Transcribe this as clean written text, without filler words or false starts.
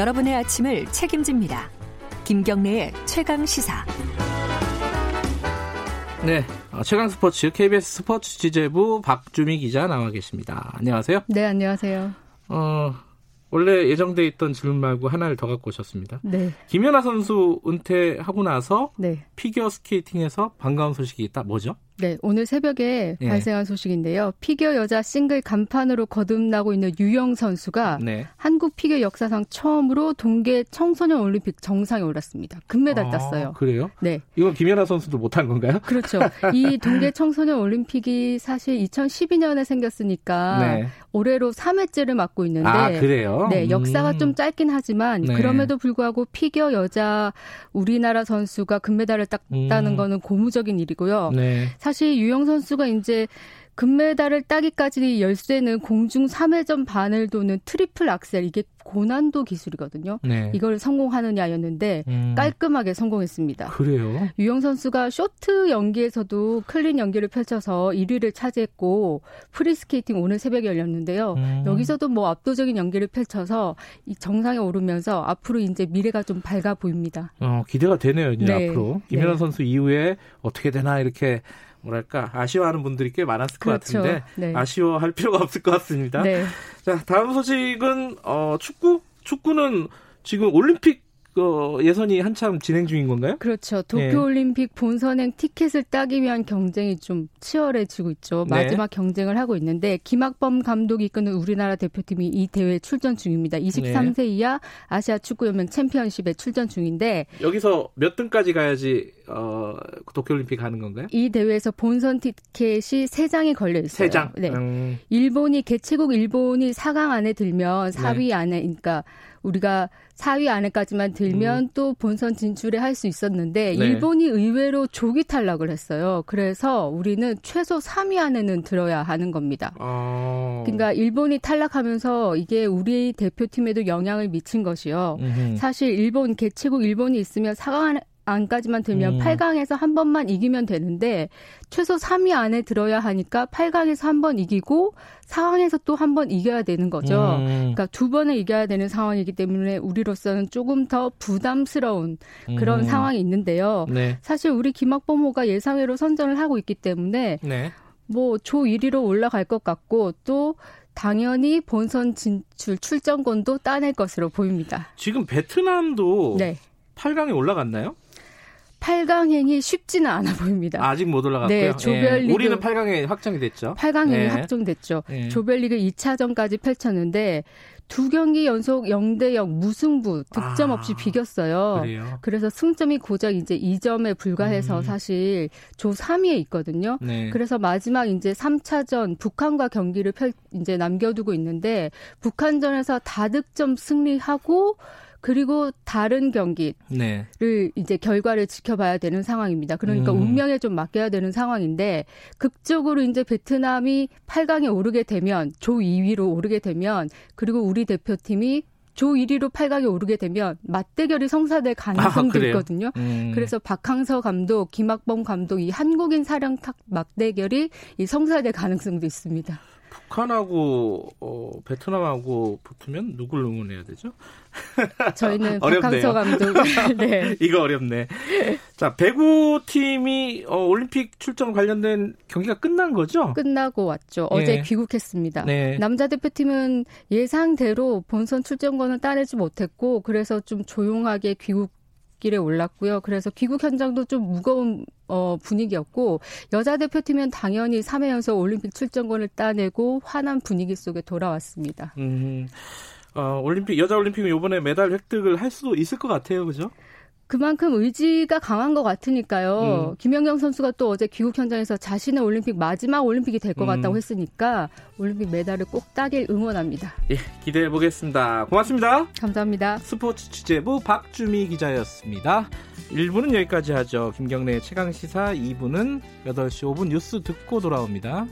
여러분의 아침을 책임집니다. 김경래의 최강시사. 네, 최강스포츠 KBS 스포츠 취재부 박주미 기자 나와 계십니다. 안녕하세요. 네, 안녕하세요. 원래 예정돼 있던 질문 말고 하나를 더 갖고 오셨습니다. 네. 김연아 선수 은퇴하고 나서 네. 피겨 스케이팅에서 반가운 소식이 있다. 뭐죠? 네, 오늘 새벽에 네. 발생한 소식인데요. 피겨 여자 싱글 간판으로 거듭나고 있는 유영 선수가 네. 한국 피겨 역사상 처음으로 동계 청소년 올림픽 정상에 올랐습니다. 금메달 땄어요. 그래요? 네. 이건 김연아 선수도 못한 건가요? 그렇죠. 이 동계 청소년 올림픽이 사실 2012년에 생겼으니까 네. 올해로 3회째를 맞고 있는데 그래요? 네, 역사가 좀 짧긴 하지만 네. 그럼에도 불구하고 피겨 여자 우리나라 선수가 금메달을 땄다는 거는 고무적인 일이고요. 네. 사실 유영 선수가 이제 금메달을 따기까지 열쇠는 공중 3회전 반을 도는 트리플 악셀, 이게 고난도 기술이거든요. 네. 이걸 성공하느냐였는데 깔끔하게 성공했습니다. 그래요? 유영 선수가 쇼트 연기에서도 클린 연기를 펼쳐서 1위를 차지했고 프리스케이팅 오늘 새벽에 열렸는데요. 여기서도 뭐 압도적인 연기를 펼쳐서 정상에 오르면서 앞으로 이제 미래가 좀 밝아 보입니다. 기대가 되네요. 이제 네. 앞으로. 김연아 네. 선수 이후에 어떻게 되나 이렇게 뭐랄까 아쉬워하는 분들이 꽤 많았을 그렇죠. 것 같은데 네. 아쉬워할 필요가 없을 것 같습니다. 네. 자, 다음 소식은 축구는 지금 올림픽 예선이 한참 진행 중인 건가요? 그렇죠. 도쿄올림픽 본선행 티켓을 따기 위한 경쟁이 좀 치열해지고 있죠. 마지막 네. 경쟁을 하고 있는데 김학범 감독이 이끄는 우리나라 대표팀이 이 대회에 출전 중입니다. 23세 네. 이하 아시아 축구연맹 챔피언십에 출전 중인데 여기서 몇 등까지 가야지 도쿄올림픽 가는 건가요? 이 대회에서 본선 티켓이 3장이 걸려 있어요. 3장? 네. 개최국 일본이 4강 안에 들면 4위 네. 안에, 그러니까 우리가 4위 안에까지만 들면 또 본선 진출에 할 수 있었는데 네. 일본이 의외로 조기 탈락을 했어요. 그래서 우리는 최소 3위 안에는 들어야 하는 겁니다. 그러니까 일본이 탈락하면서 이게 우리 대표팀에도 영향을 미친 것이요. 사실 개최국 일본이 있으면 4강 안까지만 들면 8강에서 한 번만 이기면 되는데 최소 3위 안에 들어야 하니까 8강에서 한 번 이기고 4강에서 또 한 번 이겨야 되는 거죠. 그러니까 두 번을 이겨야 되는 상황이기 때문에 우리로서는 조금 더 부담스러운 그런 상황이 있는데요. 네. 사실 우리 김학범호가 예상외로 선전을 하고 있기 때문에 네. 뭐 조 1위로 올라갈 것 같고 또 당연히 본선 진출 출전권도 따낼 것으로 보입니다. 지금 베트남도 네. 8강에 올라갔나요? 8강행이 쉽지는 않아 보입니다. 아직 못 올라갔고요. 네, 조별리그 네, 우리는 8강행이 확정이 됐죠. 8강행이 네. 확정됐죠. 네. 조별리그 2차전까지 펼쳤는데 2경기 연속 0-0 무승부, 득점 없이 비겼어요. 그래요? 그래서 승점이 고작 이제 2점에 불과해서 사실 조 3위에 있거든요. 네. 그래서 마지막 이제 3차전 북한과 경기를 이제 남겨두고 있는데 북한전에서 다득점 승리하고 그리고 다른 경기를 네. 이제 결과를 지켜봐야 되는 상황입니다. 그러니까 운명에 좀 맡겨야 되는 상황인데 극적으로 이제 베트남이 8강에 오르게 되면 조 2위로 오르게 되면 그리고 우리 대표팀이 조 1위로 8강에 오르게 되면 맞대결이 성사될 가능성도 있거든요. 그래서 박항서 감독, 김학범 감독 이 한국인 사령탑 맞대결이 성사될 가능성도 있습니다. 북한하고 베트남하고 붙으면 누굴 응원해야 되죠? 저희는 박항서 감독. 네. 이거 어렵네. 자, 배구팀이 올림픽 출전 관련된 경기가 끝난 거죠? 끝나고 왔죠. 어제 네. 귀국했습니다. 네. 남자 대표팀은 예상대로 본선 출전권은 따내지 못했고 그래서 좀 조용하게 귀국길에 올랐고요. 그래서 귀국 현장도 좀 무거운 분위기였고 여자 대표팀은 당연히 3회 연속 올림픽 출전권을 따내고 환한 분위기 속에 돌아왔습니다. 올림픽 여자 올림픽은 이번에 메달 획득을 할 수도 있을 것 같아요, 그죠? 그만큼 의지가 강한 것 같으니까요. 김연경 선수가 또 어제 귀국 현장에서 자신의 올림픽 마지막 올림픽이 될 것 같다고 했으니까 올림픽 메달을 꼭 따길 응원합니다. 예, 기대해 보겠습니다. 고맙습니다. 감사합니다. 스포츠 취재부 박주미 기자였습니다. 1부는 여기까지 하죠. 김경래의 최강시사 2부는 8시 5분 뉴스 듣고 돌아옵니다.